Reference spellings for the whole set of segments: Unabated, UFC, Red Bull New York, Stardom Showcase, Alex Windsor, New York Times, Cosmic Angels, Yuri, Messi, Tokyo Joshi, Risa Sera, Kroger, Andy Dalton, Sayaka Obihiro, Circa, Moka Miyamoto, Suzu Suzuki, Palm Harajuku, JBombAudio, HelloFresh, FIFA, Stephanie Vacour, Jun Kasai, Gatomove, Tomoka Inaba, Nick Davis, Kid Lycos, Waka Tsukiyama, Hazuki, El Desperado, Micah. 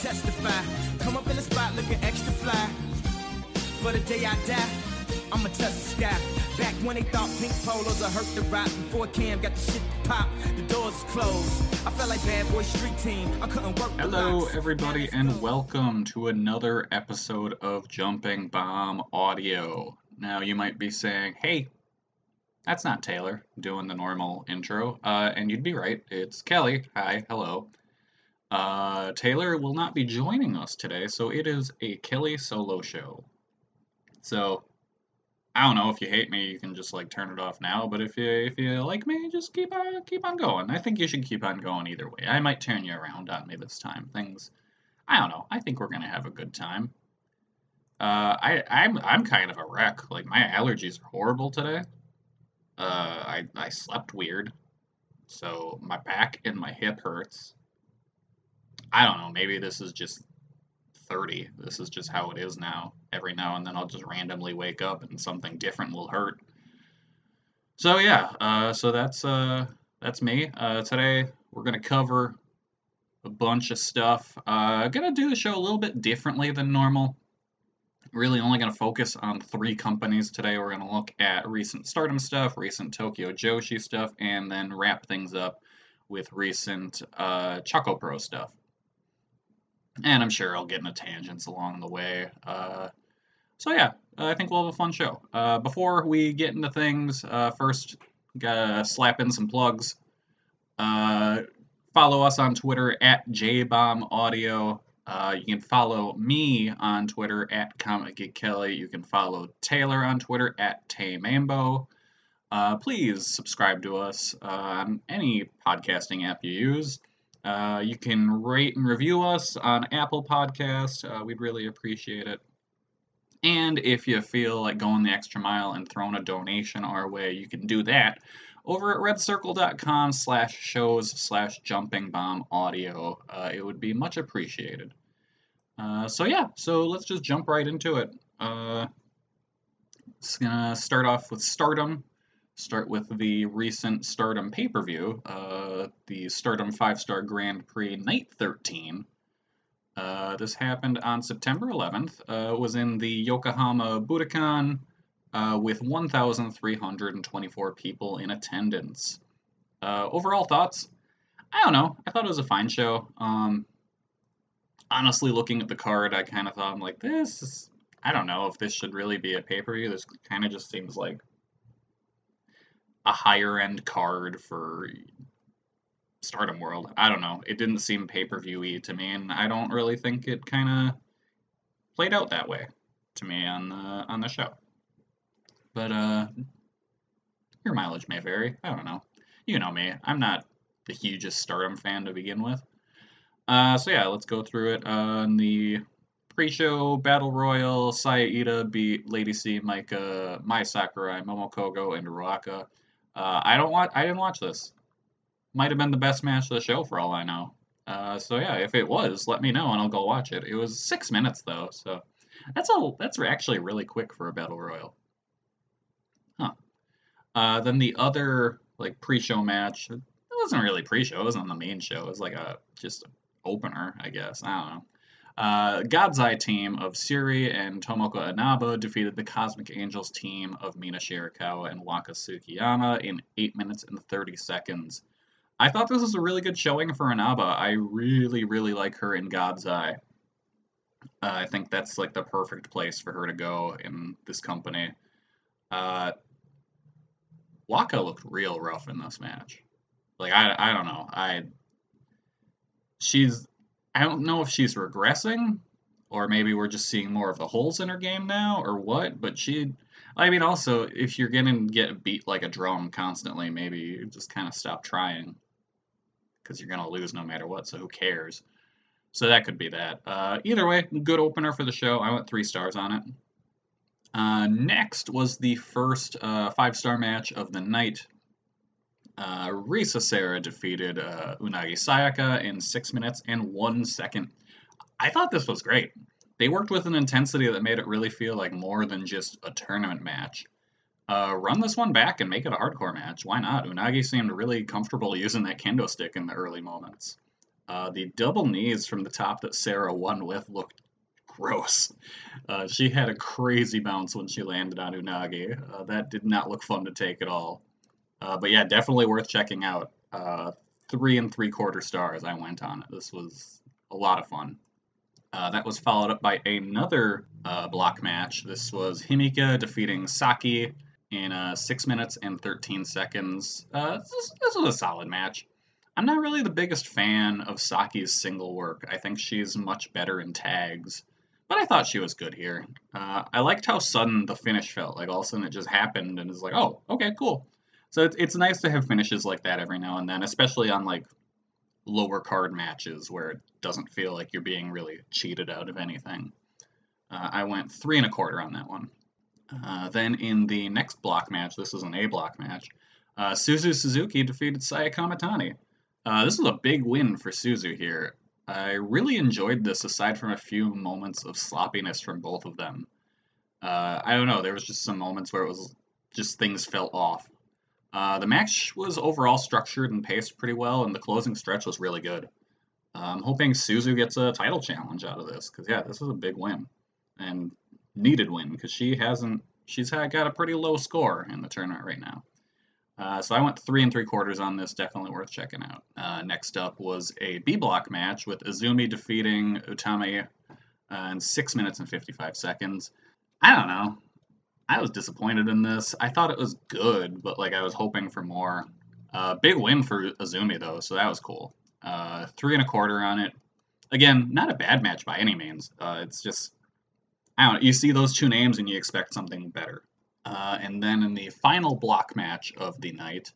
Testify, come up in the spot looking extra fly. For the day I die, I'ma touch the sky. Back when they thought pink polos I hurt the rock. Before Cam got the shit to pop, the doors closed. I felt like Bad Boy Street Team. I couldn't work. Hello, everybody, and welcome to another episode of Jumping Bomb Audio. Now, you might be saying, hey, that's not Taylor doing the normal intro. And you'd be right, it's Kelly. Hi, hello. Taylor will not be joining us today, so it is a Kelly solo show. So, I don't know, if you hate me, you can just like turn it off now, but if you like me, just keep on going. I think you should keep on going either way. I might turn you around on me this time. Things, I don't know, I think we're gonna have a good time. I'm kind of a wreck. Like, my allergies are horrible today. I slept weird, so my back and my hip hurts. I don't know, maybe this is just 30. This is just how it is now. Every now and then I'll just randomly wake up and something different will hurt. So yeah, so that's me. Today we're going to cover a bunch of stuff. I'm going to do the show a little bit differently than normal. Really only going to focus on 3 companies today. We're going to look at recent Stardom stuff, recent Tokyo Joshi stuff, and then wrap things up with recent Chocopro stuff. And I'm sure I'll get into tangents along the way. So yeah, I think we'll have a fun show. Before we get into things, first, gotta slap in some plugs. Follow us on Twitter at JBombAudio. You can follow me on Twitter at Comic Geek Kelly. You can follow Taylor on Twitter at TayMambo. Please subscribe to us on any podcasting app you use. You can rate and review us on Apple Podcasts. We'd really appreciate it. And if you feel like going the extra mile and throwing a donation our way, you can do that over at redcircle.com/shows/jumpingbombaudio. It would be much appreciated. So let's just jump right into it. It's going to start off with Stardom. Start with the recent Stardom pay-per-view, the Stardom 5-Star Grand Prix Night 13. This happened on September 11th. It was in the Yokohama Budokan with 1,324 people in attendance. Overall thoughts? I don't know. I thought it was a fine show. Honestly, looking at the card, I kind of thought, I'm like, this is, I don't know if this should really be a pay-per-view. This kind of just seems like a higher-end card for Stardom World. I don't know. It didn't seem pay-per-view-y to me, and I don't really think it kind of played out that way to me on the show. But your mileage may vary. I don't know. You know me. I'm not the hugest Stardom fan to begin with. So yeah, let's go through it. On the pre-show Battle Royal, Sayada beat Lady C, Micah, Mai Sakurai, Momokogo, and Ruaka. I didn't watch this. Might have been the best match of the show for all I know. So yeah, if it was, let me know and I'll go watch it. It was 6 minutes though, so that's actually really quick for a Battle Royal. Huh. Then the other like pre-show match, it wasn't really pre-show, it was on the main show. It was like a just opener, I guess. I don't know. God's Eye team of Siri and Tomoka Inaba defeated the Cosmic Angels team of Mina Shirakawa and Waka Tsukiyama in 8 minutes and 30 seconds. I thought this was a really good showing for Inaba. I really, really like her in God's Eye. I think that's like the perfect place for her to go in this company. Waka looked real rough in this match. Like, I don't know. I don't know if she's regressing, or maybe we're just seeing more of the holes in her game now, or what, but I mean, also, if you're gonna get beat like a drum constantly, maybe you just kind of stop trying, because you're gonna lose no matter what, so who cares? So that could be that. Either way, good opener for the show. I went 3 stars on it. Next was the first 5-star match of the night. Risa Sera defeated Unagi Sayaka in 6 minutes and 1 second. I thought this was great. They worked with an intensity that made it really feel like more than just a tournament match. Run this one back and make it a hardcore match. Why not? Unagi seemed really comfortable using that kendo stick in the early moments. The double knees from the top that Sera won with looked gross. She had a crazy bounce when she landed on Unagi. That did not look fun to take at all. But yeah, definitely worth checking out. 3 3/4 stars I went on. This was a lot of fun. That was followed up by another block match. This was Himika defeating Saki in 6 minutes and 13 seconds. This was a solid match. I'm not really the biggest fan of Saki's single work. I think she's much better in tags. But I thought she was good here. I liked how sudden the finish felt. Like all of a sudden it just happened and it's like, oh, okay, cool. So it's nice to have finishes like that every now and then, especially on like lower card matches where it doesn't feel like you're being really cheated out of anything. I went 3 1/4 on that one. Then in the next block match, this was an A block match, Suzu Suzuki defeated Saya Kamitani. This was a big win for Suzu here. I really enjoyed this aside from a few moments of sloppiness from both of them. I don't know, there was just some moments where it was just things fell off. The match was overall structured and paced pretty well, and the closing stretch was really good. I'm hoping Suzu gets a title challenge out of this, because yeah, this is a big win. And needed win, because she's got a pretty low score in the tournament right now. So I went 3 3/4 on this, definitely worth checking out. Next up was a B-block match with Azumi defeating Utami in 6 minutes and 55 seconds. I don't know. I was disappointed in this. I thought it was good, but like I was hoping for more. Big win for Azumi though, so that was cool. 3 1/4 on it. Again, not a bad match by any means. It's just, I don't know, you see those two names and you expect something better. And then in the final block match of the night,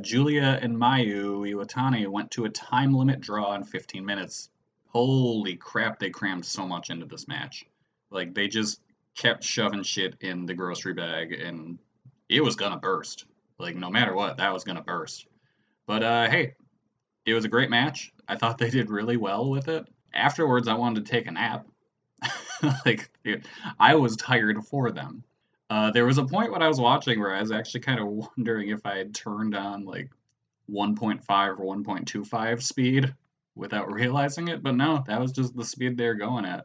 Julia and Mayu Iwatani went to a time limit draw in 15 minutes. Holy crap, they crammed so much into this match. Like they just kept shoving shit in the grocery bag, and it was gonna burst. Like, no matter what, that was gonna burst. But, hey, it was a great match. I thought they did really well with it. Afterwards, I wanted to take a nap. Like, dude, I was tired for them. There was a point when I was watching where I was actually kind of wondering if I had turned on, like, 1.5 or 1.25 speed without realizing it, but no, that was just the speed they were going at.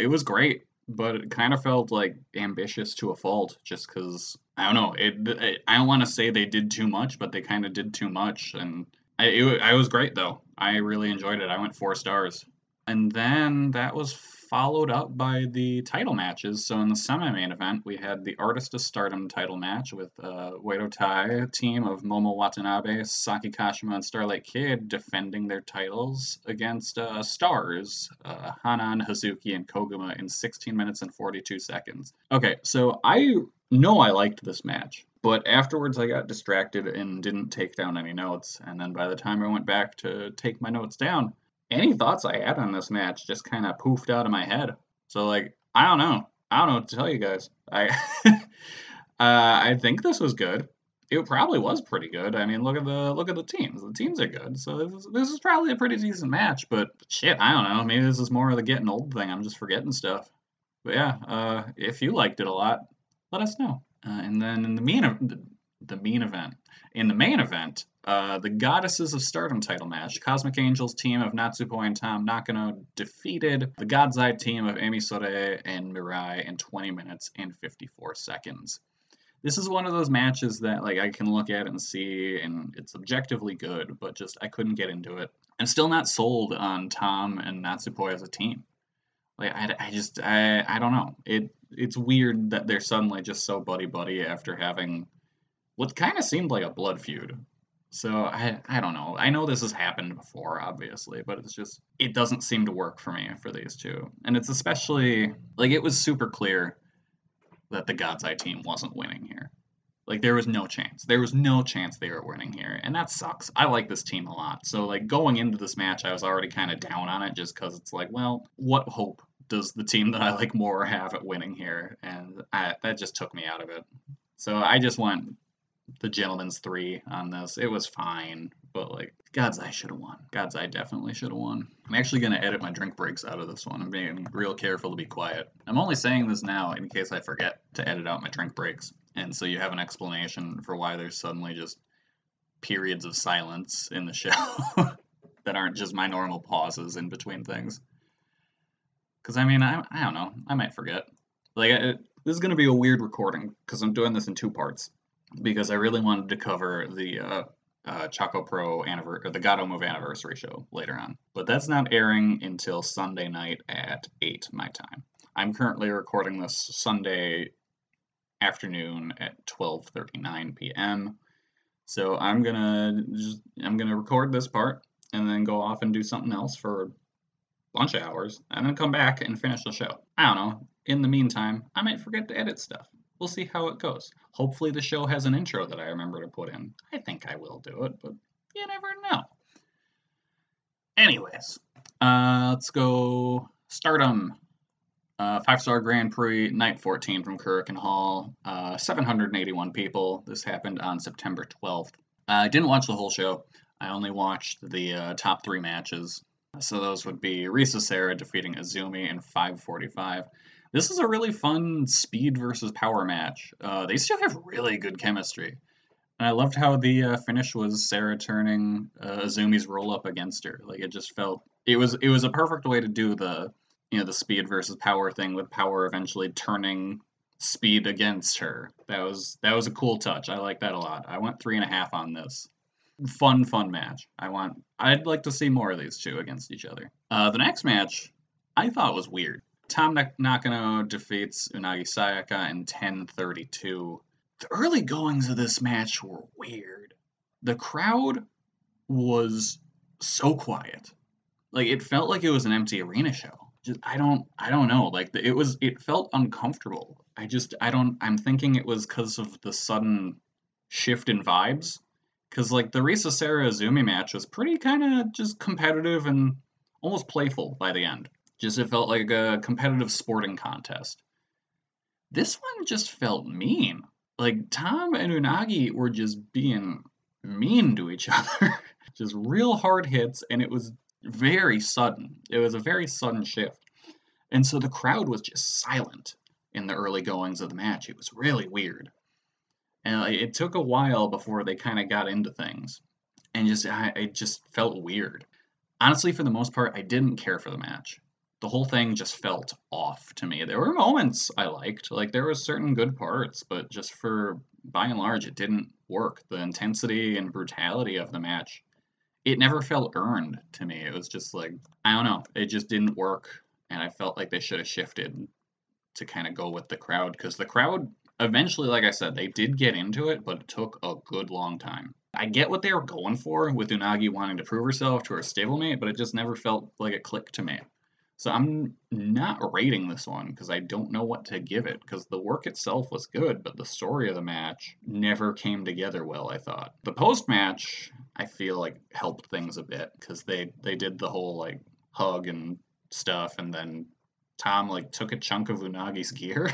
It was great. But it kind of felt like ambitious to a fault, just because I don't know. I don't want to say they did too much, but they kind of did too much, and I was great though. I really enjoyed it. I went 4 stars. And then that was followed up by the title matches. So in the semi-main event, we had the Artist of Stardom title match with Uedo Tai, team of Momo Watanabe, Saki Kashima, and Starlight Kid defending their titles against Stars, Hanan, Hazuki, and Koguma in 16 minutes and 42 seconds. Okay, so I know I liked this match, but afterwards I got distracted and didn't take down any notes. And then by the time I went back to take my notes down, any thoughts I had on this match just kind of poofed out of my head. So, like, I don't know what to tell you guys. I think this was good. It probably was pretty good. I mean, look at the teams. The teams are good. So this is probably a pretty decent match. But shit, I don't know. Maybe this is more of the getting old thing. I'm just forgetting stuff. But yeah, if you liked it a lot, let us know. And then in the main event. The Goddesses of Stardom title match. Cosmic Angels team of Natsupoi and Tam Nakano defeated the God's Eye team of Emi Sore and Mirai in 20 minutes and 54 seconds. This is one of those matches that like I can look at and see, and it's objectively good, but just I couldn't get into it. I'm still not sold on Tam and Natsupoi as a team. Like I don't know. It's weird that they're suddenly just so buddy-buddy after having what kind of seemed like a blood feud. So I don't know. I know this has happened before, obviously, but it's just, it doesn't seem to work for me for these two. And it's especially, like, it was super clear that the God's Eye team wasn't winning here. Like, there was no chance. There was no chance they were winning here. And that sucks. I like this team a lot. So, like, going into this match, I was already kind of down on it just because it's like, well, what hope does the team that I like more have at winning here? And that just took me out of it. So I just went the gentleman's 3 on this. It was fine, but like God's Eye should have won. God's Eye definitely should have won. I'm actually going to edit my drink breaks out of this one. I'm being real careful to be quiet. I'm only saying this now in case I forget to edit out my drink breaks. And so you have an explanation for why there's suddenly just periods of silence in the show that aren't just my normal pauses in between things. Because I mean, I don't know. I might forget. Like this is going to be a weird recording because I'm doing this in 2 parts. Because I really wanted to cover the Choco Pro anniversary, or the Gato Move anniversary show later on. But that's not airing until Sunday night at 8 my time. I'm currently recording this Sunday afternoon at 12:39 p.m. So I'm gonna record this part and then go off and do something else for a bunch of hours, and then come back and finish the show. I don't know. In the meantime, I might forget to edit stuff. We'll see how it goes. Hopefully the show has an intro that I remember to put in. I think I will do it, but you never know. Anyways, let's go Stardom 5-Star Grand Prix, Night 14 from Kurikan Hall. 781 people. This happened on September 12th. I didn't watch the whole show. I only watched the top 3 matches. So those would be Risa Sera defeating Azumi in 5:45. This is a really fun speed versus power match. They still have really good chemistry. And I loved how the finish was Sera turning Azumi's roll-up against her. Like, it just felt... It was a perfect way to do the, you know, the speed versus power thing, with power eventually turning speed against her. That was a cool touch. I like that a lot. I went 3.5 on this. Fun match. I'd like to see more of these two against each other. The next match, I thought was weird. Tam Nakano defeats Unagi Sayaka in 10:32. The early goings of this match were weird. The crowd was so quiet. Like, it felt like it was an empty arena show. Just, I don't know. Like, it felt uncomfortable. I'm thinking it was because of the sudden shift in vibes. Because, like, the Risa Sera Azumi match was pretty kind of just competitive and almost playful by the end. Just it felt like a competitive sporting contest. This one just felt mean. Like, Tam and Unagi were just being mean to each other. Just real hard hits, and it was very sudden. It was a very sudden shift. And so the crowd was just silent in the early goings of the match. It was really weird. And it took a while before they kind of got into things. And just it just felt weird. Honestly, for the most part, I didn't care for the match. The whole thing just felt off to me. There were moments I liked. Like, there were certain good parts, but just by and large, it didn't work. The intensity and brutality of the match it never felt earned to me. It was just like, I don't know, it just didn't work, and I felt like they should have shifted to kind of go with the crowd, because the crowd eventually, like I said, they did get into it, but it took a good long time. I get what they were going for with Unagi wanting to prove herself to her stablemate, but it just never felt like it clicked to me. So I'm not rating this one because I don't know what to give it, because the work itself was good, but the story of the match never came together well, I thought. The post-match, I feel like, helped things a bit, because they did the whole, like, hug and stuff, and then Tom, like, took a chunk of Unagi's gear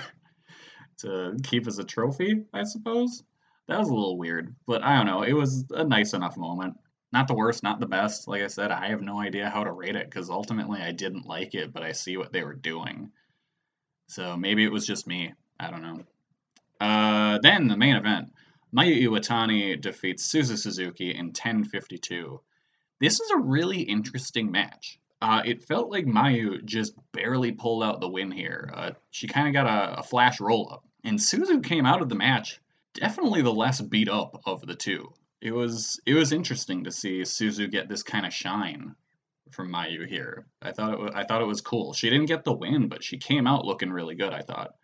to keep as a trophy, I suppose. That was a little weird, but I don't know. It was a nice enough moment. Not the worst, not the best. Like I said, I have no idea how to rate it, because ultimately I didn't like it, but I see what they were doing. So maybe it was just me. I don't know. Then the main event. Mayu Iwatani defeats Suzu Suzuki in 10:52. This is a really interesting match. It felt like Mayu just barely pulled out the win here. She kind of got a flash roll-up. And Suzu came out of the match definitely the less beat up of the two. It was interesting to see Suzu get this kind of shine from Mayu here. I thought it was cool. She didn't get the win, but she came out looking really good, I thought.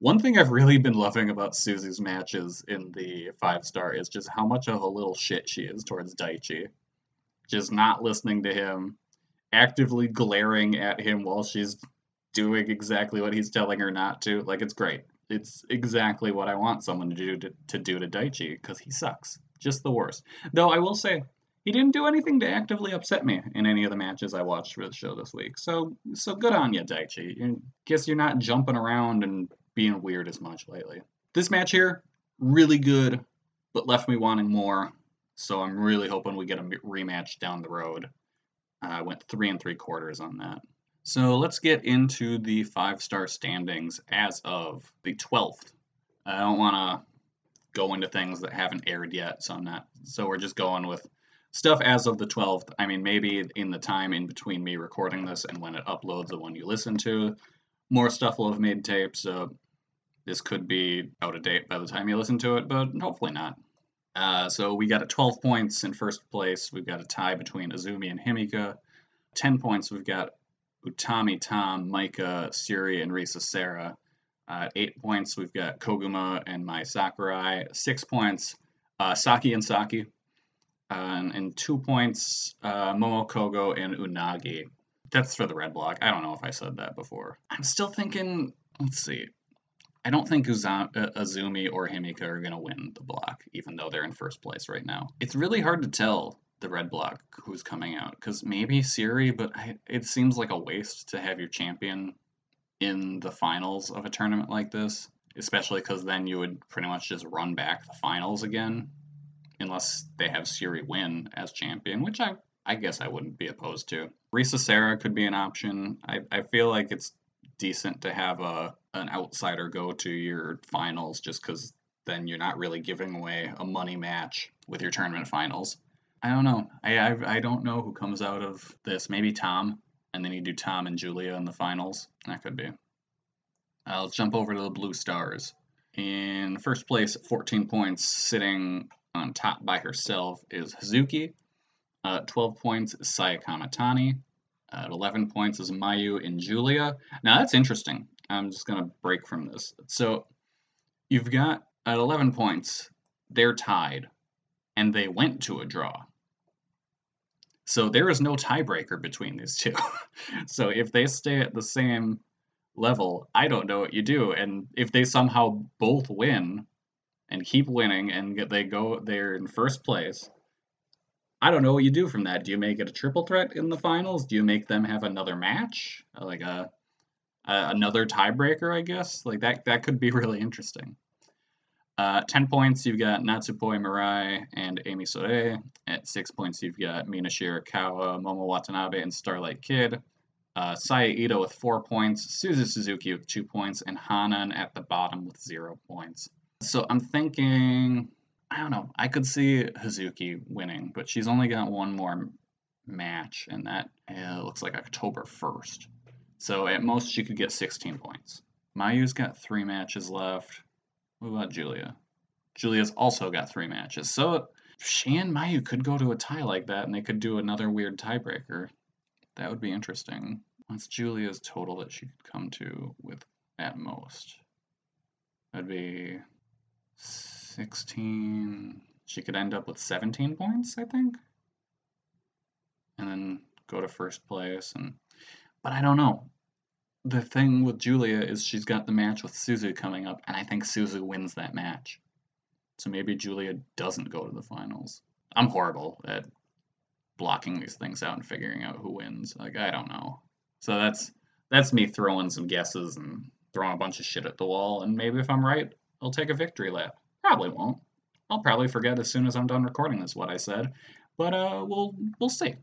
One thing I've really been loving about Suzu's matches in the 5-star is just how much of a little shit she is towards Daichi. Just not listening to him, actively glaring at him while she's doing exactly what he's telling her not to. Like, it's great. It's exactly what I want someone to do to Daichi, because he sucks. Just the worst. Though I will say, he didn't do anything to actively upset me in any of the matches I watched for the show this week. So good on you, Daichi. Guess you're not jumping around and being weird as much lately. This match here, really good, but left me wanting more. So I'm really hoping we get a rematch down the road. I went 3 3/4 on that. So let's get into the 5-star standings as of the 12th. I don't want to go into things that haven't aired yet, so we're just going with stuff as of the 12th. I mean, maybe in the time in between me recording this and when it uploads, the one you listen to, more stuff will have made tape, so this could be out of date by the time you listen to it, but hopefully not. So we got 12 points in first place. We've got a tie between Azumi and Himika. 10 points, we've got Utami, Tam, Micah, Siri, and Risa Sera. At 8 points, we've got Koguma and Mai Sakurai. 6 points, Saki and Saki. And 2 points, Momokogo and Unagi. That's for the red block. I don't know if I said that before. I'm still thinking, let's see. I don't think Azumi or Himika are going to win the block, even though they're in first place right now. It's really hard to tell the red block who's coming out, because maybe Siri, but it seems like a waste to have your champion in the finals of a tournament like this, especially because then you would pretty much just run back the finals again, unless they have Siri win as champion, which I guess I wouldn't be opposed to. Risa Sera could be an option. I feel like it's decent to have an outsider go to your finals, just because then you're not really giving away a money match with your tournament finals. I don't know. I don't know who comes out of this. Maybe Tom. And then you do Tom and Julia in the finals. That could be. I'll jump over to the Blue Stars. In first place at 14 points, sitting on top by herself, is Hazuki. 12 points is Sayaka Matani. At 11 points is Mayu and Julia. Now that's interesting. I'm just going to break from this. So you've got, at 11 points, they're tied. And they went to a draw. So there is no tiebreaker between these two. So if they stay at the same level, I don't know what you do. And if they somehow both win and keep winning and they're in first place, I don't know what you do from that. Do you make it a triple threat in the finals? Do you make them have another match? Like another tiebreaker, I guess? Like that could be really interesting. 10 points, you've got Natsupoi, Mirai, and Amy Sore. At 6 points, you've got Mina Shirakawa, Momo Watanabe, and Starlight Kid. Saya Ito with 4 points, Suzu Suzuki with 2 points, and Hanan at the bottom with 0 points. So I'm thinking, I don't know, I could see Hazuki winning, but she's only got one more match, and that looks like October 1st. So at most, she could get 16 points. Mayu's got 3 matches left. What about Julia? Julia's also got 3 matches. So she and Mayu could go to a tie like that, and they could do another weird tiebreaker. That would be interesting. What's Julia's total that she could come to with at most? That'd be 16. She could end up with 17 points, I think. And then go to first place. But I don't know. The thing with Julia is she's got the match with Suzu coming up, and I think Suzu wins that match. So maybe Julia doesn't go to the finals. I'm horrible at blocking these things out and figuring out who wins. Like, I don't know. So that's me throwing some guesses and throwing a bunch of shit at the wall, and maybe if I'm right, I'll take a victory lap. Probably won't. I'll probably forget as soon as I'm done recording this what I said. But we'll see.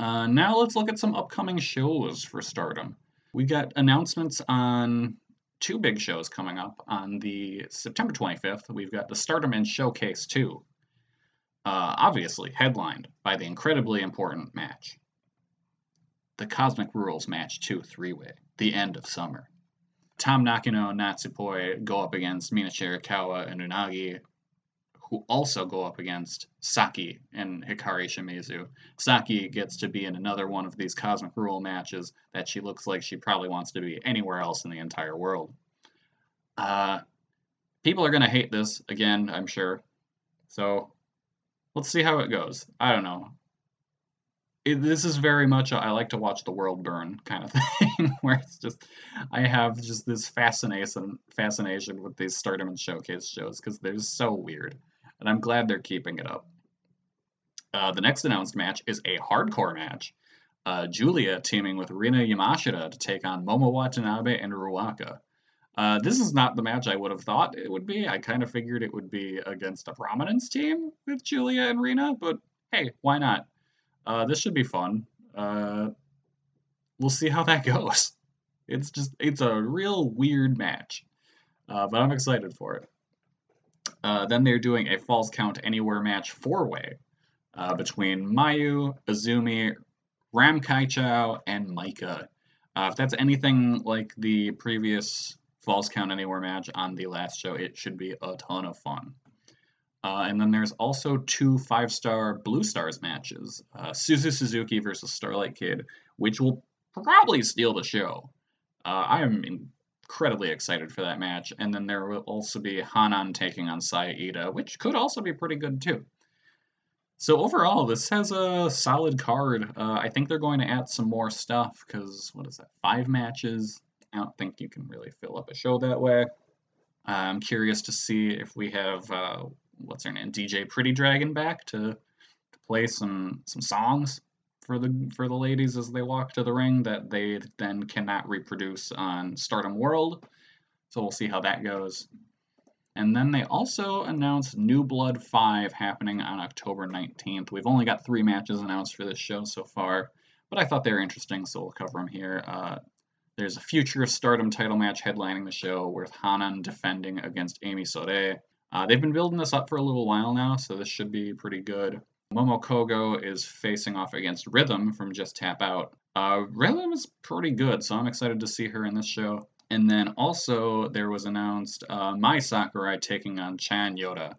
Now let's look at some upcoming shows for Stardom. We got announcements on two big shows coming up. On the September 25th, we've got the Stardom and Showcase 2. Obviously, headlined by the incredibly important match. The Cosmic Rules Match 2 3-way. The end of summer. Tam Nakano and Natsupoi go up against Mina Shirakawa and Unagi, who also go up against Saki and Hikari Shimizu. Saki gets to be in another one of these Cosmic Rule matches that she looks like she probably wants to be anywhere else in the entire world. People are going to hate this, again, I'm sure. So, let's see how it goes. I don't know. This is very much a, I like to watch the world burn kind of thing, where it's just, I have just this fascination with these Stardom and Showcase shows, because they're just so weird. And I'm glad they're keeping it up. The next announced match is a hardcore match. Julia teaming with Rina Yamashita to take on Momo Watanabe and Ruaka. This is not the match I would have thought it would be. I kind of figured it would be against a Prominence team with Julia and Rina, but hey, why not? This should be fun. We'll see how that goes. It's a real weird match. But I'm excited for it. Then they're doing a Falls Count Anywhere match 4-way between Mayu, Azumi, Ram Kai-Chow, and Micah. If that's anything like the previous Falls Count Anywhere match on the last show, it should be a ton of fun. And then there's also two 5-star Blue Stars matches. Suzu Suzuki versus Starlight Kid, which will probably steal the show. I am incredibly excited for that match. And then there will also be Hanan taking on Saida, which could also be pretty good too. So overall, this has a solid card. I think they're going to add some more stuff, because, 5 matches? I don't think you can really fill up a show that way. I'm curious to see if we have... what's her name? DJ Pretty Dragon back to play some songs for the ladies as they walk to the ring that they then cannot reproduce on Stardom World. So we'll see how that goes. And then they also announced New Blood 5 happening on October 19th. We've only got 3 matches announced for this show so far, but I thought they were interesting, so we'll cover them here. There's a Future of Stardom title match headlining the show with Hanan defending against Amy Sore. They've been building this up for a little while now, so this should be pretty good. Momokogo is facing off against Rhythm from Just Tap Out. Rhythm is pretty good, so I'm excited to see her in this show. And then also, there was announced Mai Sakurai taking on Chan Yoda.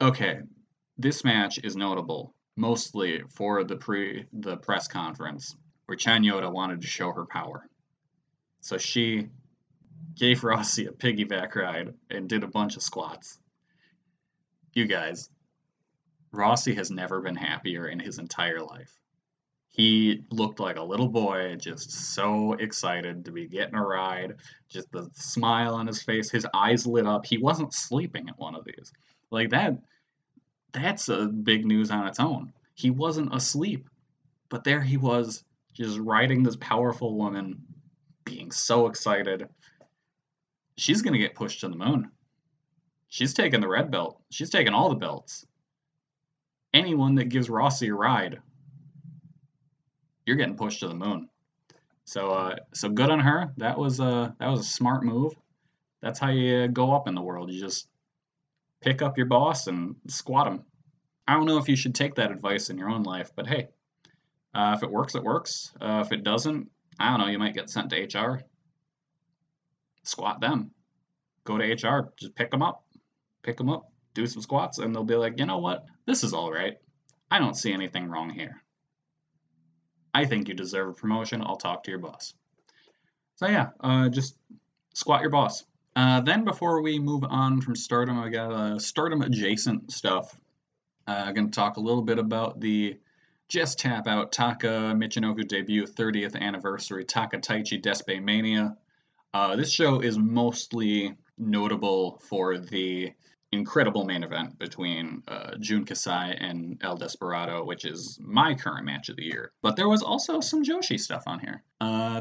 Okay, this match is notable, mostly for the press conference, where Chan Yoda wanted to show her power. So she gave Rossi a piggyback ride and did a bunch of squats. You guys, Rossi has never been happier in his entire life. He looked like a little boy, just so excited to be getting a ride, just the smile on his face, his eyes lit up. He wasn't sleeping at one of these. Like, that's a big news on its own. He wasn't asleep, but there he was, just riding this powerful woman, being so excited. She's going to get pushed to the moon. She's taking the red belt. She's taking all the belts. Anyone that gives Rossi a ride, you're getting pushed to the moon. So good on her. That was a smart move. That's how you go up in the world. You just pick up your boss and squat him. I don't know if you should take that advice in your own life, but hey, if it works, it works. If it doesn't, I don't know. You might get sent to HR. Squat them. Go to HR. Just pick them up. do some squats, and they'll be like, you know what, this is all right. I don't see anything wrong here. I think you deserve a promotion. I'll talk to your boss. So yeah, just squat your boss. Then before we move on from Stardom, I got Stardom adjacent stuff. I'm going to talk a little bit about the Just Tap Out Taka Michinoku debut 30th anniversary Taka Taichi Despe Mania. This show is mostly notable for the incredible main event between Jun Kasai and El Desperado, which is my current match of the year. But there was also some Joshi stuff on here.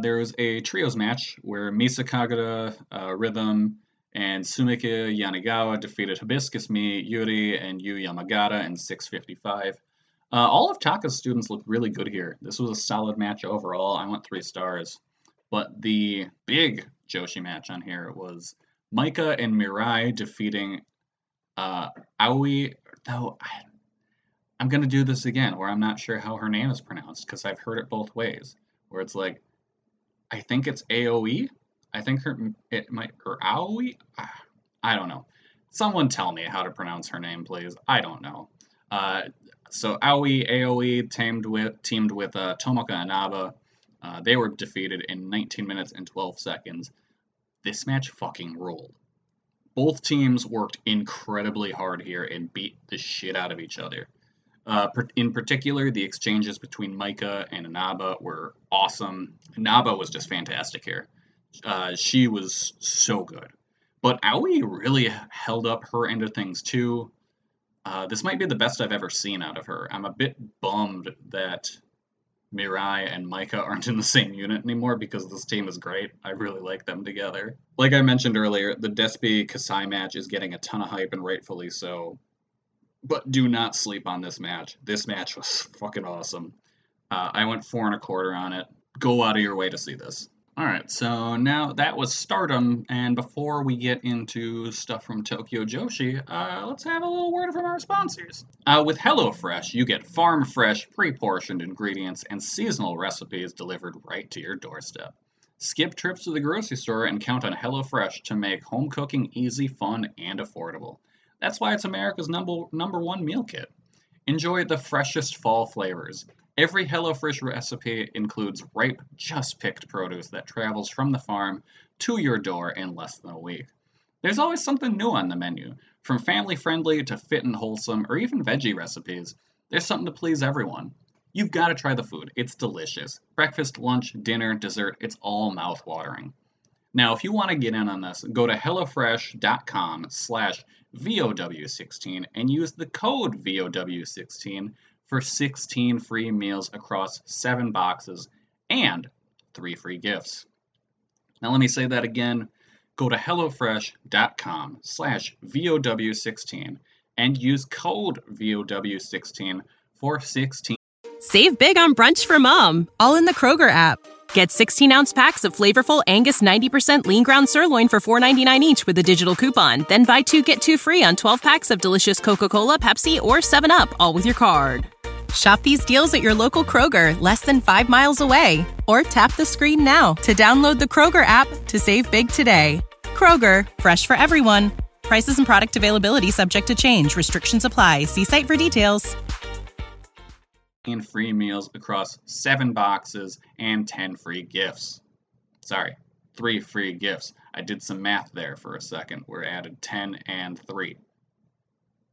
There was a trios match where Misa Kagura, Rhythm, and Sumika Yanigawa defeated Hibiscus Mii, Yuri, and Yu Yamagata in 6:55. All of Taka's students looked really good here. This was a solid match overall. I went 3 stars. But the big Joshi match on here was Micah and Mirai defeating Aoi, though I'm going to do this again, where I'm not sure how her name is pronounced, because I've heard it both ways, where it's like, I think it's Aoi, I think or Aoi, I don't know. Someone tell me how to pronounce her name, please. I don't know. So Aoi teamed with Tomoka Inaba. They were defeated in 19 minutes and 12 seconds. This match fucking rolled. Both teams worked incredibly hard here and beat the shit out of each other. In particular, the exchanges between Micah and Inaba were awesome. Inaba was just fantastic here. She was so good. But Aoi really held up her end of things too. This might be the best I've ever seen out of her. I'm a bit bummed that Mirai and Micah aren't in the same unit anymore, because this team is great. I really like them together. Like I mentioned earlier, the Despi Kasai match is getting a ton of hype, and rightfully so. But do not sleep on this match. This match was fucking awesome. I went 4.25 on it. Go out of your way to see this. Alright, so now that was Stardom, and before we get into stuff from Tokyo Joshi, let's have a little word from our sponsors. With HelloFresh, you get farm-fresh, pre-portioned ingredients and seasonal recipes delivered right to your doorstep. Skip trips to the grocery store and count on HelloFresh to make home cooking easy, fun, and affordable. That's why it's America's number one meal kit. Enjoy the freshest fall flavors. Every HelloFresh recipe includes ripe, just-picked produce that travels from the farm to your door in less than a week. There's always something new on the menu, from family-friendly to fit and wholesome, or even veggie recipes. There's something to please everyone. You've got to try the food. It's delicious. Breakfast, lunch, dinner, dessert, it's all mouth-watering. Now, if you want to get in on this, go to hellofresh.com/VOW16 and use the code VOW16 for 16 free meals across 7 boxes and 3 free gifts. Now let me say that again. Go to hellofresh.com/VOW16 and use code VOW16 for 16. Save big on brunch for mom, all in the Kroger app. Get 16-ounce packs of flavorful Angus 90% lean ground sirloin for $4.99 each with a digital coupon. Then buy 2, get 2 free on 12 packs of delicious Coca-Cola, Pepsi, or 7-Up, all with your card. Shop these deals at your local Kroger, less than 5 miles away. Or tap the screen now to download the Kroger app to save big today. Kroger, fresh for everyone. Prices and product availability subject to change. Restrictions apply. See site for details. In free meals across 7 boxes and 10 free gifts. Sorry, 3 free gifts. I did some math there for a second. We're added 10 and 3.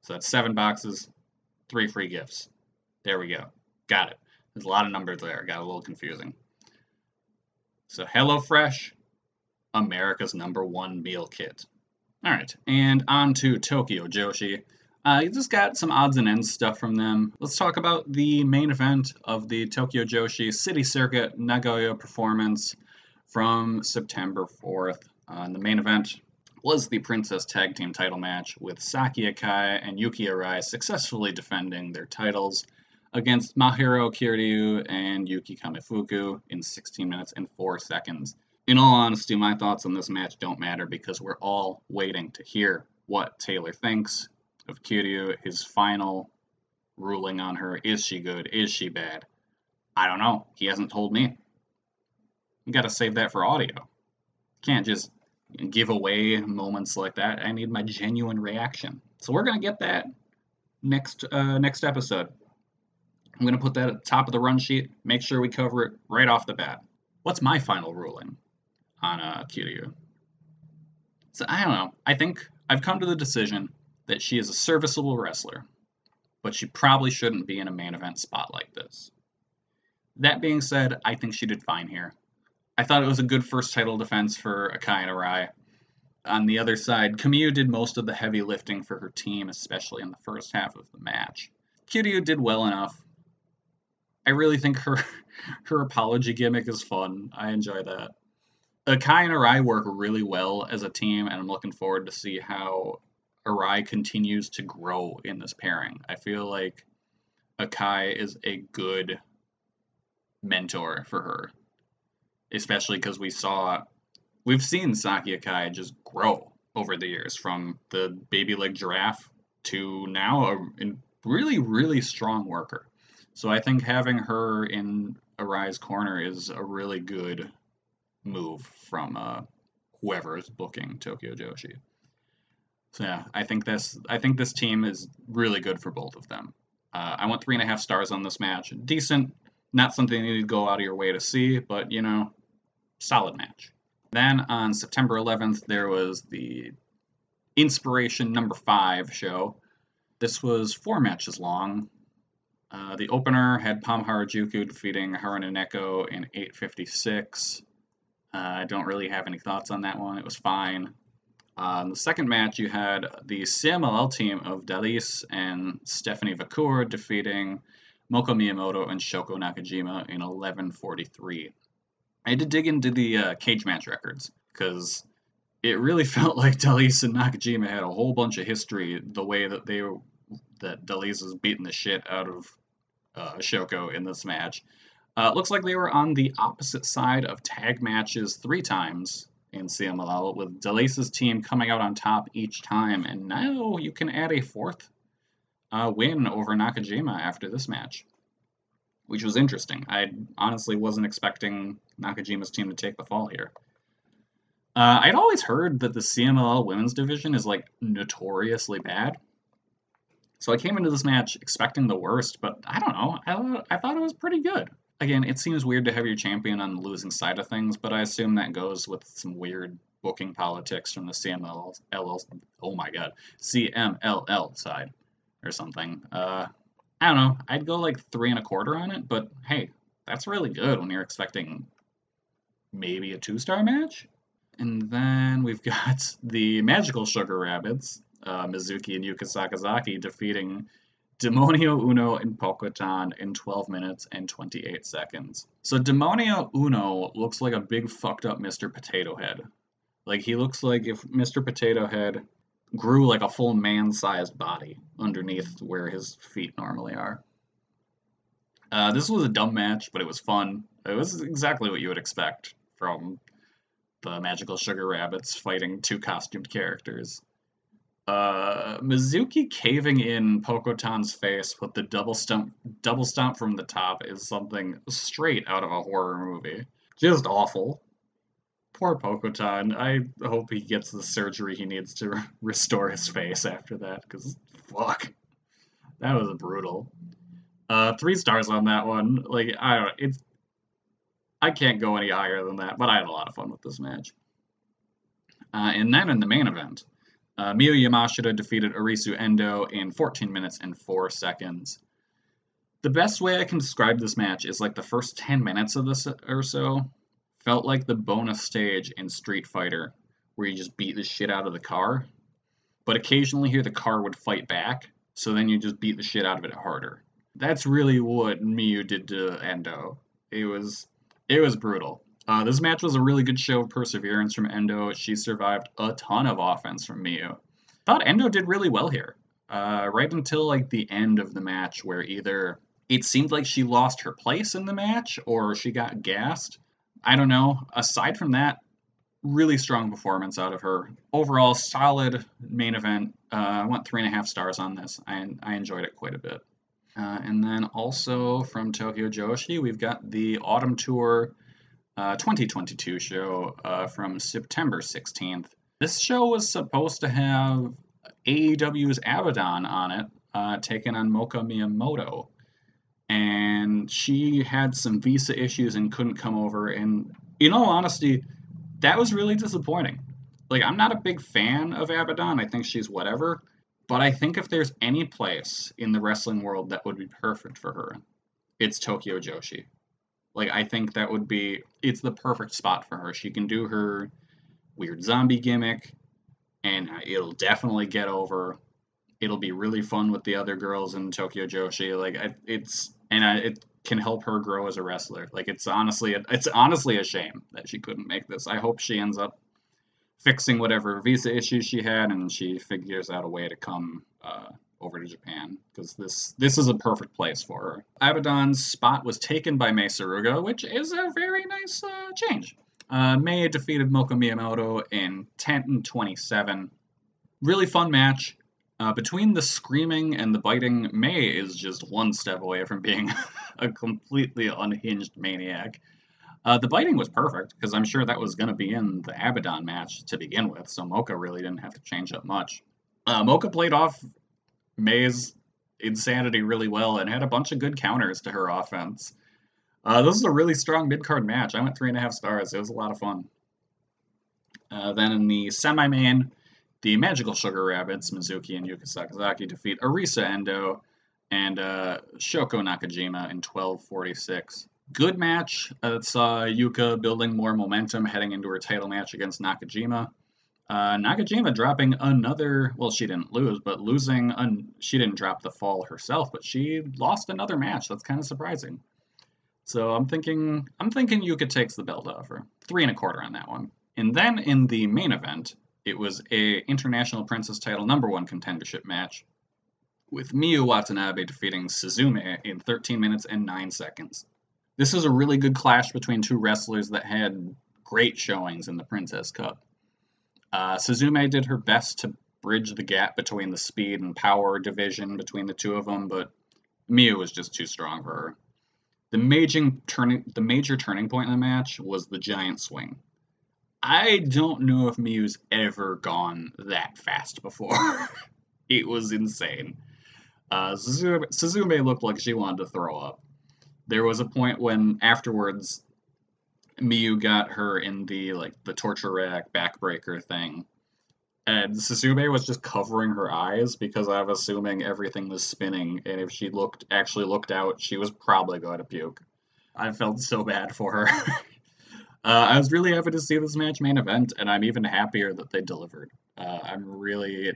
So that's 7 boxes, 3 free gifts. There we go. Got it. There's a lot of numbers there. Got a little confusing. So HelloFresh, America's #1 meal kit. All right, and on to Tokyo Joshi. You just got some odds and ends stuff from them. Let's talk about the main event of the Tokyo Joshi City Circuit Nagoya performance from September 4th. And the main event was the Princess Tag Team title match with Saki Akai and Yuki Arai successfully defending their titles against Mahiro Kiryu and Yuki Kamifuku in 16 minutes and 4 seconds. In all honesty, my thoughts on this match don't matter because we're all waiting to hear what Taylor thinks of Kiryu, his final ruling on her. Is she good? Is she bad? I don't know. He hasn't told me. You gotta save that for audio. Can't just give away moments like that. I need my genuine reaction. So we're going to get that next episode. I'm going to put that at the top of the run sheet, make sure we cover it right off the bat. What's my final ruling on Kiryu? So I don't know. I think I've come to the decision that she is a serviceable wrestler, but she probably shouldn't be in a main event spot like this. That being said, I think she did fine here. I thought it was a good first title defense for Akai and Arai. On the other side, Kamiyu did most of the heavy lifting for her team, especially in the first half of the match. Kiryu did well enough. I really think her apology gimmick is fun. I enjoy that. Akai and Arai work really well as a team, and I'm looking forward to see how Arai continues to grow in this pairing. I feel like Akai is a good mentor for her, especially because we've seen Saki Akai just grow over the years, from the baby leg giraffe to now a really, really strong worker. So I think having her in Arai's corner is a really good move from whoever is booking Tokyo Joshi. So yeah, I think this team is really good for both of them. I went 3.5 stars on this match. Decent. Not something you need to go out of your way to see, but, you know, solid match. Then on September 11th, there was the Inspiration No. 5 show. This was 4 matches long. The opener had Palm Harajuku defeating Haruna Neko in 8:56. I don't really have any thoughts on that one. It was fine. In the second match, you had the CMLL team of Dalis and Stephanie Vacour defeating Moko Miyamoto and Shoko Nakajima in 11:43. I had to dig into the cage match records, because it really felt like Dalis and Nakajima had a whole bunch of history, the way that Dalis was beating the shit out of Shoko in this match. It looks like they were on the opposite side of tag matches 3 times in CMLL, with Dalis's team coming out on top each time, and now you can add a fourth win over Nakajima after this match, which was interesting. I honestly wasn't expecting Nakajima's team to take the fall here. I'd always heard that the CMLL women's division is, like, notoriously bad, so I came into this match expecting the worst, but I don't know. I thought it was pretty good. Again, it seems weird to have your champion on the losing side of things, but I assume that goes with some weird booking politics from the CMLL side. Or something. I don't know. I'd go like 3.25 on it, but hey, that's really good when you're expecting maybe a 2-star match. And then we've got the Magical Sugar Rabbits, Mizuki and Yuka Sakazaki defeating Demonio Uno and Pocotan in 12 minutes and 28 seconds. So Demonio Uno looks like a big fucked up Mr. Potato Head. Like, he looks like if Mr. Potato Head grew like a full man-sized body underneath where his feet normally are. This was a dumb match, but it was fun. It was exactly what you would expect from the Magical Sugar Rabbits fighting 2 costumed characters. Mizuki caving in Pocotan's face with the double stomp from the top is something straight out of a horror movie. Just awful. Poor Pocotan. I hope he gets the surgery he needs to restore his face after that, because fuck, that was brutal. 3 stars on that one. Like, I don't. It's, I can't go any higher than that. But I had a lot of fun with this match. And then in the main event, Miyu Yamashita defeated Arisu Endo in 14 minutes and 4 seconds. The best way I can describe this match is like the first 10 minutes of this or so felt like the bonus stage in Street Fighter, where you just beat the shit out of the car, but occasionally here the car would fight back, so then you just beat the shit out of it harder. That's really what Miyu did to Endo. It was brutal. This match was a really good show of perseverance from Endo. She survived a ton of offense from Miyu. Thought Endo did really well here, right until like the end of the match, where either it seemed like she lost her place in the match or she got gassed. I don't know. Aside from that, really strong performance out of her. Overall, solid main event. I went 3.5 stars on this. I enjoyed it quite a bit. And then also from Tokyo Joshi, we've got the Autumn Tour 2022 show from September 16th. This show was supposed to have AEW's Abaddon on it, taken on Moka Miyamoto. And she had some visa issues and couldn't come over. And in all honesty, that was really disappointing. Like, I'm not a big fan of Abaddon. I think she's whatever. But I think if there's any place in the wrestling world that would be perfect for her, it's Tokyo Joshi. Like, I think that would be... it's the perfect spot for her. She can do her weird zombie gimmick, and it'll definitely get over. It'll be really fun with the other girls in Tokyo Joshi. Like, it's... and it can help her grow as a wrestler. Like, it's honestly a shame that she couldn't make this. I hope she ends up fixing whatever visa issues she had, and she figures out a way to come over to Japan, because this is a perfect place for her. Abaddon's spot was taken by Mai Sakurai, which is a very nice change. Mai defeated Moka Miyamoto in 10-27. Really fun match. Between the screaming and the biting, Mai is just one step away from being a completely unhinged maniac. The biting was perfect, because I'm sure that was going to be in the Abaddon match to begin with, so Moka really didn't have to change up much. Moka played off May's insanity really well and had a bunch of good counters to her offense. This is a really strong mid-card match. I went 3.5 stars. It was a lot of fun. Then in the semi-main, the Magical Sugar Rabbits, Mizuki and Yuka Sakazaki, defeat Arisa Endo and Shoko Nakajima in 12:46. Good match. That saw Yuka building more momentum heading into her title match against Nakajima. Nakajima dropping another... well, she didn't lose, but losing... she didn't drop the fall herself, but she lost another match. That's kind of surprising. So I'm thinking Yuka takes the belt off her. 3.25 on that one. And then in the main event, it was a International Princess Title #1 contendership match, with Mayu Watanabe defeating Suzume in 13 minutes and 9 seconds. This is a really good clash between two wrestlers that had great showings in the Princess Cup. Suzume did her best to bridge the gap between the speed and power division between the two of them, but Mayu was just too strong for her. The major turning point in the match was the giant swing. I don't know if Miyu's ever gone that fast before. It was insane. Suzume looked like she wanted to throw up. There was a point when afterwards, Mayu got her in the torture rack backbreaker thing, and Suzume was just covering her eyes because I'm assuming everything was spinning, and if she actually looked out, she was probably going to puke. I felt so bad for her. I was really happy to see this match main event, and I'm even happier that they delivered. I'm really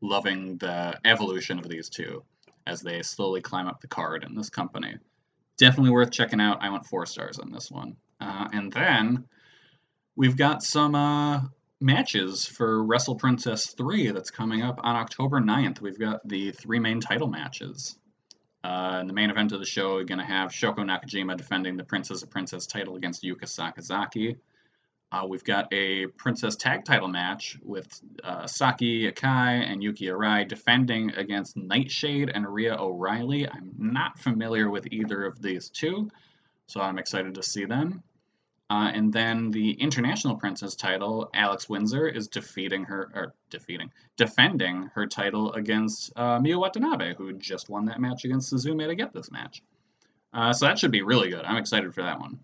loving the evolution of these two as they slowly climb up the card in this company. Definitely worth checking out. I went 4 stars on this one. And then we've got some matches for Wrestle Princess 3 that's coming up on October 9th. We've got the 3 main title matches. In the main event of the show, we're going to have Shoko Nakajima defending the Princess of Princess title against Yuka Sakazaki. We've got a Princess Tag title match with Saki Akai and Yuki Arai defending against Nightshade and Rhea O'Reilly. I'm not familiar with either of these two, so I'm excited to see them. And then the International Princess title, Alex Windsor is defending her title against Mayu Watanabe, who just won that match against Suzume to get this match. So that should be really good. I'm excited for that one.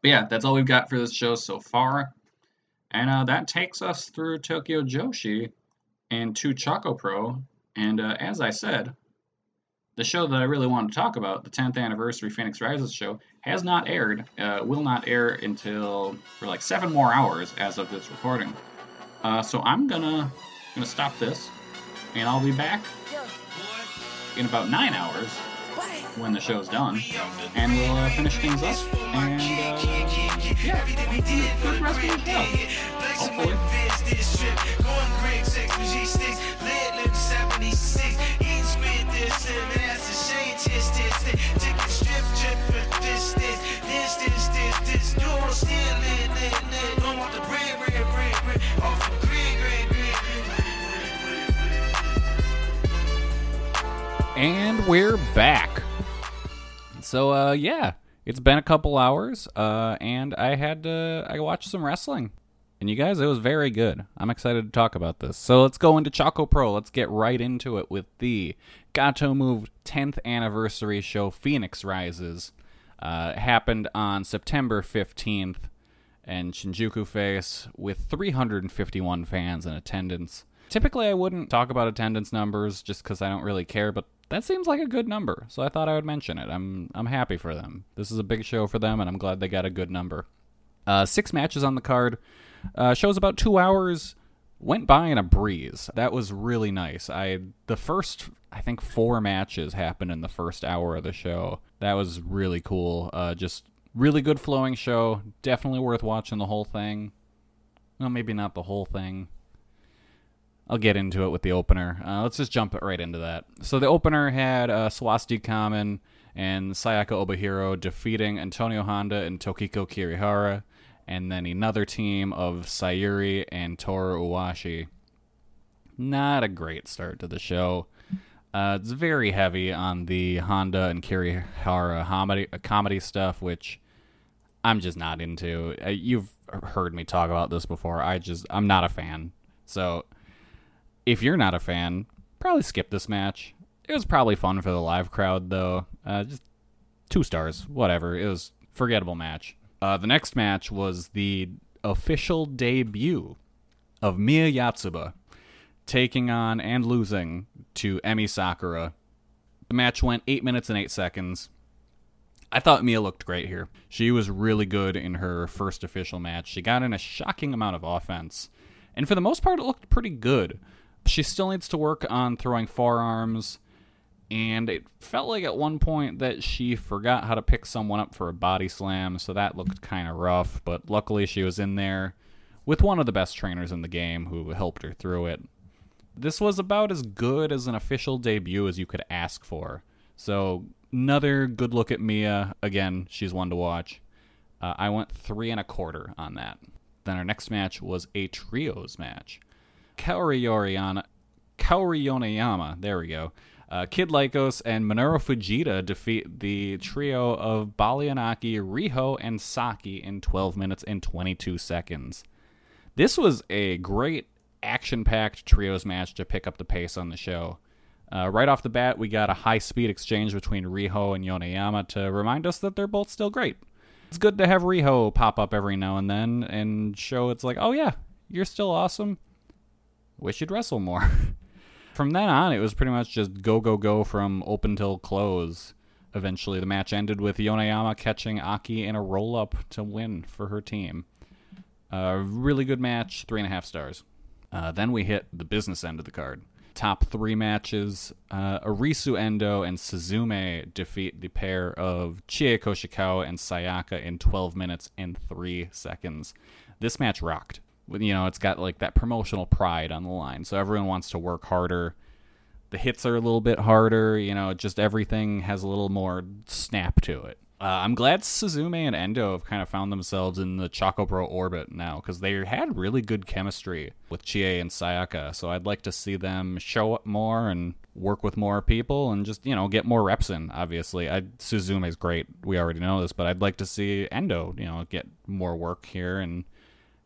But yeah, that's all we've got for this show so far. And that takes us through Tokyo Joshi and to Choco Pro. And as I said, the show that I really want to talk about, the 10th Anniversary Phoenix Rises show, has not aired, will not air until for 7 more hours as of this recording. So I'm gonna stop this, and I'll be back in about 9 hours. When the show's done, and we'll finish things up, and for the rest of the show, hopefully. And we're back. So, yeah, It's been a couple hours, and I watched some wrestling. And you guys, it was very good. I'm excited to talk about this. So let's go into Choco Pro. Let's get right into it with the Gato Move 10th anniversary show, Phoenix Rises. Happened on September 15th in Shinjuku Face with 351 fans in attendance. Typically, I wouldn't talk about attendance numbers just because I don't really care, but that seems like a good number, so I thought I would mention it. I'm happy for them. This is a big show for them, and I'm glad they got a good number. 6 matches on the card. Show's about 2 hours. Went by in a breeze. That was really nice. The first 4 matches happened in the first hour of the show. That was really cool. Just really good flowing show. Definitely worth watching the whole thing. Well, maybe not the whole thing. I'll get into it with the opener. Let's just jump right into that. So the opener had Swasti Kamen and Sayaka Obihiro defeating Antonio Honda and Tokiko Kirihara, and then another team of Sayuri and Toru Iwashi. Not a great start to the show. It's very heavy on the Honda and Kirihara comedy stuff, which I'm just not into. You've heard me talk about this before. I'm not a fan. So if you're not a fan, probably skip this match. It was probably fun for the live crowd, though. Just 2 stars, whatever. It was a forgettable match. The next match was the official debut of Miya Yatsuba, taking on and losing to Emi Sakura. The match went 8 minutes and 8 seconds. I thought Miya looked great here. She was really good in her first official match. She got in a shocking amount of offense, and for the most part, it looked pretty good. She still needs to work on throwing forearms, and it felt like at one point that she forgot how to pick someone up for a body slam, so that looked kind of rough, but luckily she was in there with one of the best trainers in the game who helped her through it. This was about as good as an official debut as you could ask for. So another good look at Miya. Again, she's one to watch. I went 3.25 on that. Then our next match was a trios match. Kaori Yoneyama, there we go, Kid Lycos and Minoru Fujita defeat the trio of Balyanaki, Riho, and Saki in 12 minutes and 22 seconds. This was a great action-packed trios match to pick up the pace on the show. Right off the bat, we got a high-speed exchange between Riho and Yoneyama to remind us that they're both still great. It's good to have Riho pop up every now and then and show it's like, oh yeah, you're still awesome. Wish you'd wrestle more. From then on, it was pretty much just go, go, go from open till close. Eventually, the match ended with Yoneyama catching Aki in a roll-up to win for her team. Really good match, 3.5 stars. Then we hit the business end of the card. Top 3 matches, Arisu Endo and Suzume defeat the pair of Chie Koshikawa and Sayaka in 12 minutes and 3 seconds. This match rocked. You know, it's got like that promotional pride on the line, so everyone wants to work harder. The hits are a little bit harder, you know, just everything has a little more snap to it. I'm glad Suzume and Endo have kind of found themselves in the Chocobro orbit now, because they had really good chemistry with Chie and Sayaka, so I'd like to see them show up more and work with more people and just, you know, get more reps in, obviously. Suzume's great, we already know this, but I'd like to see Endo, you know, get more work here and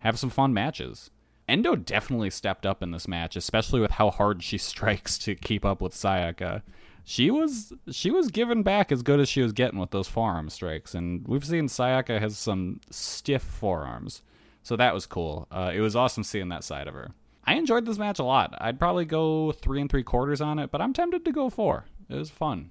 have some fun matches. Endo definitely stepped up in this match, especially with how hard she strikes to keep up with Sayaka. She was giving back as good as she was getting with those forearm strikes, and we've seen Sayaka has some stiff forearms, so that was cool. It was awesome seeing that side of her. I enjoyed this match a lot. I'd probably go 3.75 on it, but I'm tempted to go 4. It was fun.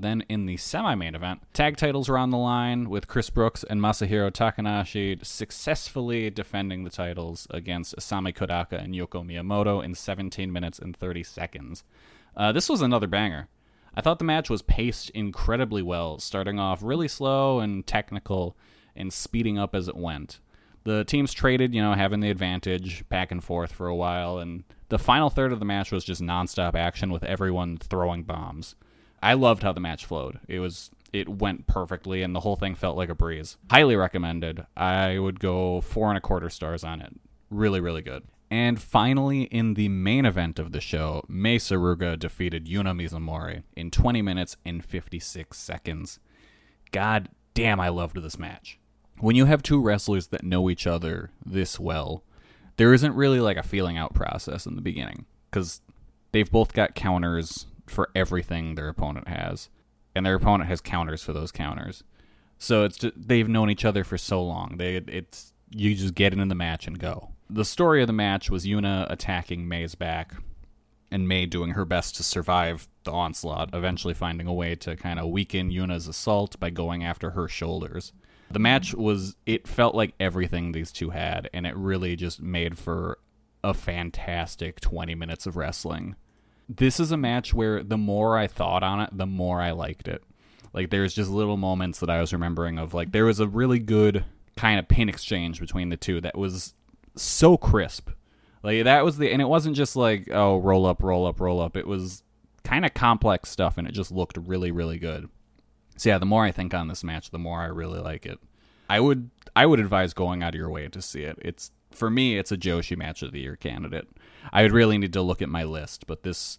Then in the semi-main event, tag titles were on the line with Chris Brooks and Masahiro Takanashi successfully defending the titles against Asami Kodaka and Yoko Miyamoto in 17 minutes and 30 seconds. This was another banger. I thought the match was paced incredibly well, starting off really slow and technical and speeding up as it went. The teams traded, you know, having the advantage back and forth for a while, and the final third of the match was just nonstop action with everyone throwing bombs. I loved how the match flowed. It went perfectly, and the whole thing felt like a breeze. Highly recommended. I would go 4.25 stars on it. Really, really good. And finally, in the main event of the show, Mai Sakurai defeated Yuna Mizumori in 20 minutes and 56 seconds. God damn, I loved this match. When you have two wrestlers that know each other this well, there isn't really like a feeling out process in the beginning, because they've both got counters for everything their opponent has, and their opponent has counters for those counters. So it's just, they've known each other for so long. You just get into the match and go. The story of the match was Yuna attacking May's back, and May doing her best to survive the onslaught, eventually finding a way to kind of weaken Yuna's assault by going after her shoulders. The match was, it felt like everything these two had, and it really just made for a fantastic 20 minutes of wrestling. This is a match where the more I thought on it, the more I liked it. Like, there's just little moments that I was remembering of, like, there was a really good kind of pin exchange between the two that was so crisp. Like, that was and it wasn't just like, oh, roll up, roll up, roll up. It was kind of complex stuff, and it just looked really, really good. So yeah, the more I think on this match, the more I really like it. I would advise going out of your way to see it. It's, for me, it's a Joshi Match of the Year candidate. I would really need to look at my list, but this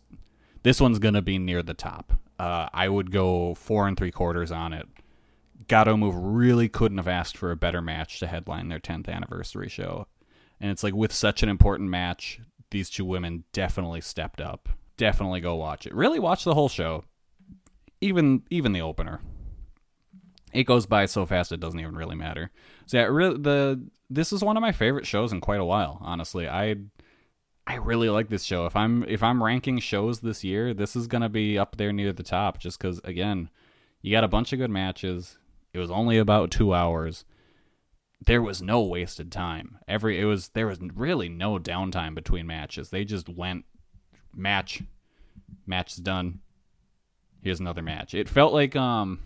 one's gonna be near the top. I would go 4 3/4 on it. Gatomove really couldn't have asked for a better match to headline their 10th anniversary show. And it's like, with such an important match, these two women definitely stepped up. Definitely go watch it. Really watch the whole show. Even the opener. It goes by so fast it doesn't even really matter. So yeah, this is one of my favorite shows in quite a while, honestly. I really like this show. If I'm ranking shows this year, this is going to be up there near the top, just because, again, you got a bunch of good matches. It was only about 2 hours. There was no wasted time. There was really no downtime between matches. They just went match's done. Here's another match. It felt like going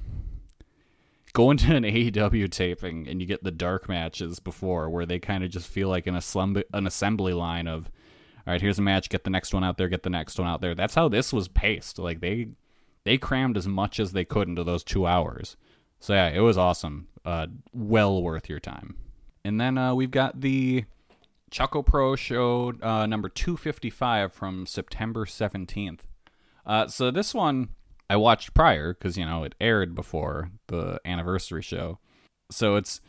to an AEW taping and you get the dark matches before, where they kind of just feel like an assembly line of, all right, here's a match, get the next one out there, get the next one out there. That's how this was paced. Like, they crammed as much as they could into those 2 hours. So yeah, it was awesome. Well worth your time. And then we've got the Choco Pro show number 255 from September 17th. So this one I watched prior, because, you know, it aired before the anniversary show. So it's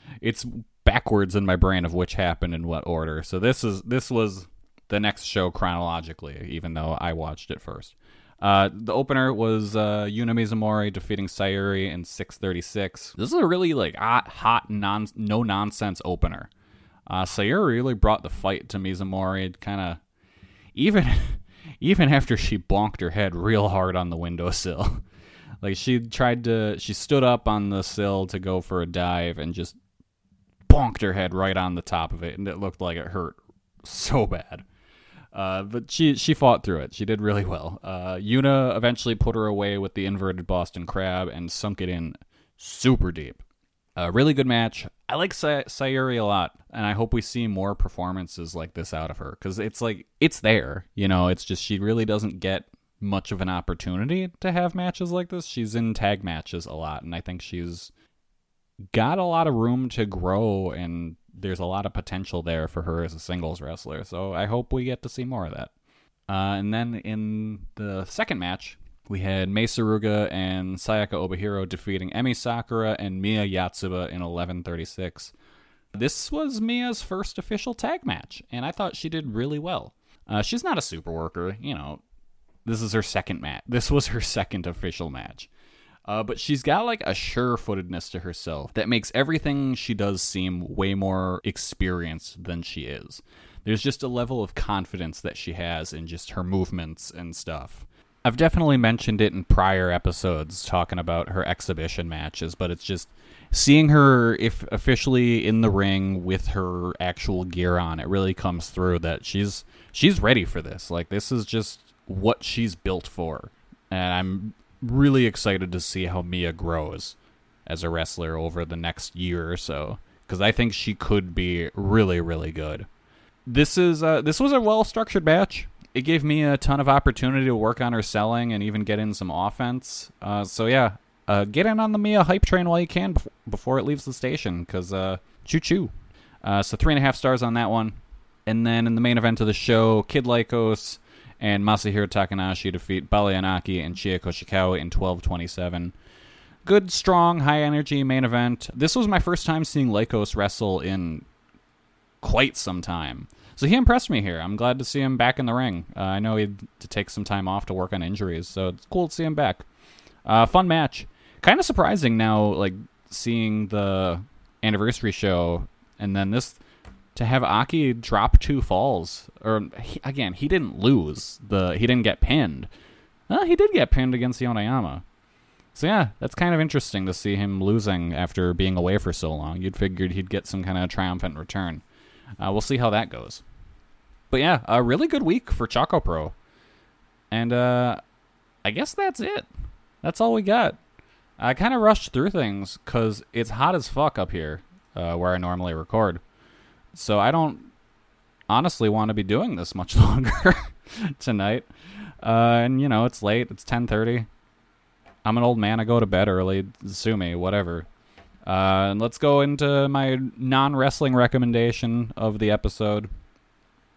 backwards in my brain of which happened in what order. So this was the next show chronologically, even though I watched it first. The opener was Yuna Mizumori defeating Sayuri in 6:36. This is a really like hot, no-nonsense opener. Sayuri really brought the fight to Mizumori, kind of even after she bonked her head real hard on the windowsill. Like, she stood up on the sill to go for a dive and just bonked her head right on the top of it, and it looked like it hurt so bad. But she fought through it. She did really well. Yuna eventually put her away with the inverted Boston Crab and sunk it in super deep. A really good match. I like Sayuri a lot, and I hope we see more performances like this out of her, because it's like, it's there. You know, it's just, she really doesn't get much of an opportunity to have matches like this. She's in tag matches a lot, and I think she's got a lot of room to grow, and there's a lot of potential there for her as a singles wrestler. So I hope we get to see more of that. And then in the second match, we had Mai Saruga and Sayaka Obihiro defeating Emi Sakura and Miya Yatsuba in 11:36. This was Miya's first official tag match, and I thought she did really well. She's not a super worker, you know. This is her second match. This was her second official match. But she's got like a sure-footedness to herself that makes everything she does seem way more experienced than she is. There's just a level of confidence that she has in just her movements and stuff. I've definitely mentioned it in prior episodes talking about her exhibition matches, but it's just seeing her, if officially in the ring with her actual gear on, it really comes through that she's ready for this. Like, this is just what she's built for. And I'm really excited to see how Miya grows as a wrestler over the next year or so, because I think she could be really, really good. This was a well-structured match. It gave Miya a ton of opportunity to work on her selling and even get in some offense. So yeah, get in on the Miya hype train while you can before it leaves the station, because choo-choo. So 3.5 stars on that one. And then in the main event of the show, Kid Lycos and Masahiro Takanashi defeat Balianaki and Chiyoko Shikawa in 12:27. good, strong, high-energy main event. This was my first time seeing Lycos wrestle in quite some time. So he impressed me here. I'm glad to see him back in the ring. I know he had to take some time off to work on injuries, so it's cool to see him back. Fun match. Kind of surprising now, like, seeing the anniversary show, and then this, to have Aki drop 2 falls. Or, he didn't lose. He didn't get pinned. Well, he did get pinned against Yonayama. So yeah, that's kind of interesting to see him losing after being away for so long. You'd figured he'd get some kind of triumphant return. We'll see how that goes. But yeah, a really good week for Choco Pro. And I guess that's it. That's all we got. I kind of rushed through things because it's hot as fuck up here where I normally record. So I don't honestly want to be doing this much longer tonight. And, you know, it's late. It's 10:30. I'm an old man. I go to bed early. Sue me. Whatever. And let's go into my non-wrestling recommendation of the episode.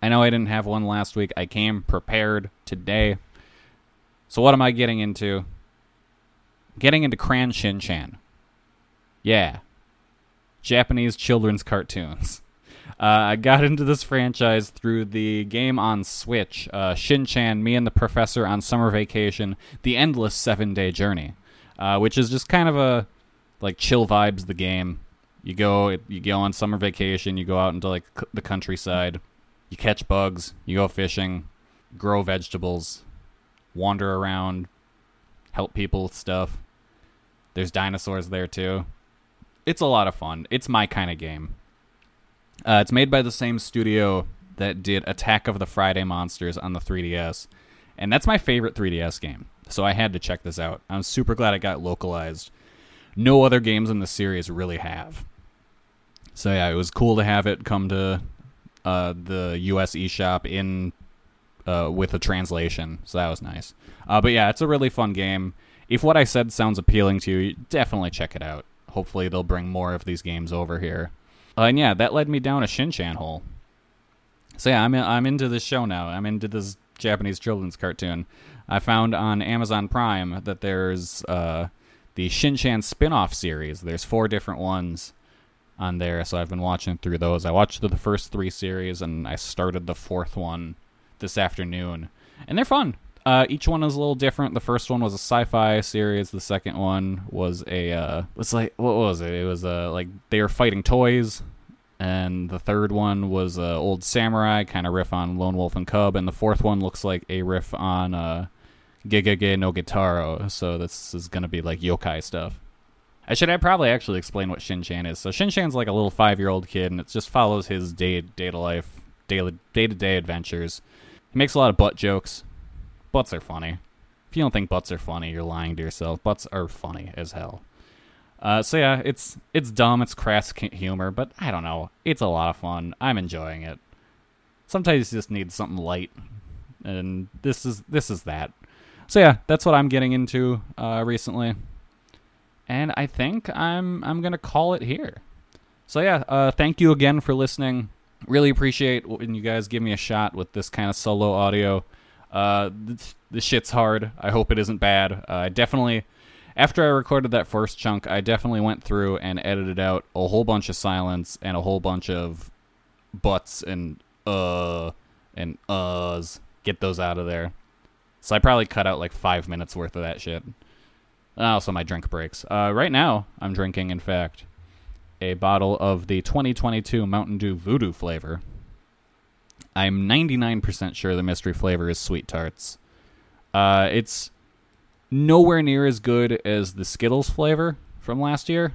I know I didn't have one last week. I came prepared today. So what am I getting into? Getting into Cran Shin Chan. Yeah. Japanese children's cartoons. I got into this franchise through the game on Switch, Shin-Chan, Me and the Professor on Summer Vacation, The Endless 7-Day Journey, which is just kind of a, like, chill vibes, the game. You go on summer vacation, you go out into, like, the countryside, you catch bugs, you go fishing, grow vegetables, wander around, help people with stuff. There's dinosaurs there, too. It's a lot of fun. It's my kind of game. It's made by the same studio that did Attack of the Friday Monsters on the 3DS. And that's my favorite 3DS game. So I had to check this out. I'm super glad it got localized. No other games in the series really have. So yeah, it was cool to have it come to the US eShop with a translation. So that was nice. But yeah, it's a really fun game. If what I said sounds appealing to you, definitely check it out. Hopefully they'll bring more of these games over here. And yeah, that led me down a Shin-Chan hole. So yeah, I'm into this show now. I'm into this Japanese children's cartoon. I found on Amazon Prime that there's the Shin-Chan spin-off series. There's 4 different ones on there, so I've been watching through those. I watched the first 3 series, and I started the 4th one this afternoon. And they're fun. Each one is a little different. The first one was a sci-fi series. The second one was what was it? It was like they were fighting toys, and the third one was old samurai kind of riff on Lone Wolf and Cub, and the fourth one looks like a riff on Gegege no Gitaro. So this is gonna be like yokai stuff. I probably actually explain what Shin-Chan is. So Shin-Chan's like a little 5-year-old kid, and it just follows his day-to-day adventures. He makes a lot of butt jokes. Butts are funny. If you don't think butts are funny, you're lying to yourself. Butts are funny as hell. So yeah, it's dumb, it's crass humor, but I don't know. It's a lot of fun. I'm enjoying it. Sometimes you just need something light, and this is that. So yeah, that's what I'm getting into recently, and I think I'm gonna call it here. So yeah, thank you again for listening. Really appreciate when you guys give me a shot with this kind of solo audio. This shit's hard. I hope it isn't bad. I definitely, after I recorded that first chunk, I definitely went through and edited out a whole bunch of silence and a whole bunch of butts and uhs. Get those out of there. So I probably cut out like 5 minutes worth of that shit. And also my drink breaks. Right now, I'm drinking, in fact, a bottle of the 2022 Mountain Dew Voodoo flavor. I'm 99% sure the mystery flavor is Sweet Tarts. It's nowhere near as good as the Skittles flavor from last year,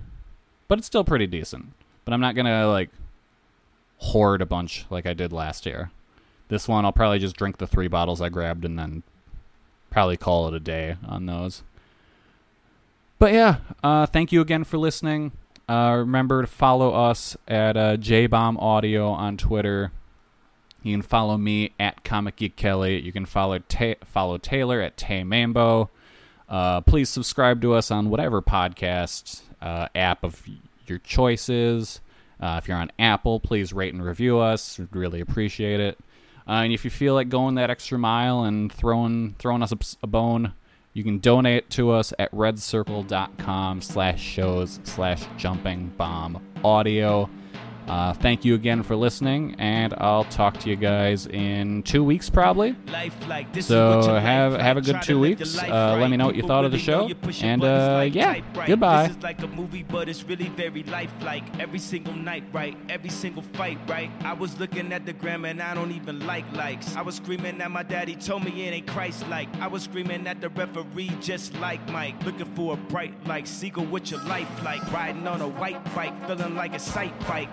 but it's still pretty decent. But I'm not going to, like, hoard a bunch like I did last year. This one, I'll probably just drink the 3 bottles I grabbed and then probably call it a day on those. But yeah, thank you again for listening. Remember to follow us at JBomb Audio on Twitter. You can follow me at Comic Geek Kelly. You can follow Taylor at Tay Mambo. Please subscribe to us on whatever podcast app of your choice is. If you're on Apple, please rate and review us. We'd really appreciate it. And if you feel like going that extra mile and throwing us a bone, You can donate to us at redcircle.com/shows/jumpingbomb audio. Thank you again for listening, and I'll talk to you guys in 2 weeks probably. So have a good 2 weeks. Let me know what you thought of the show, and yeah, goodbye. This is like a movie, but it's really very lifelike. Every single night, right? Every single fight, right? I was looking at the gram and I don't even like likes. I was screaming at my daddy, told me it ain't Christ-like. I was screaming at the referee just like Mike. Looking for a bright like seagull with your life like. Riding on a white bike, feeling like a sight bike.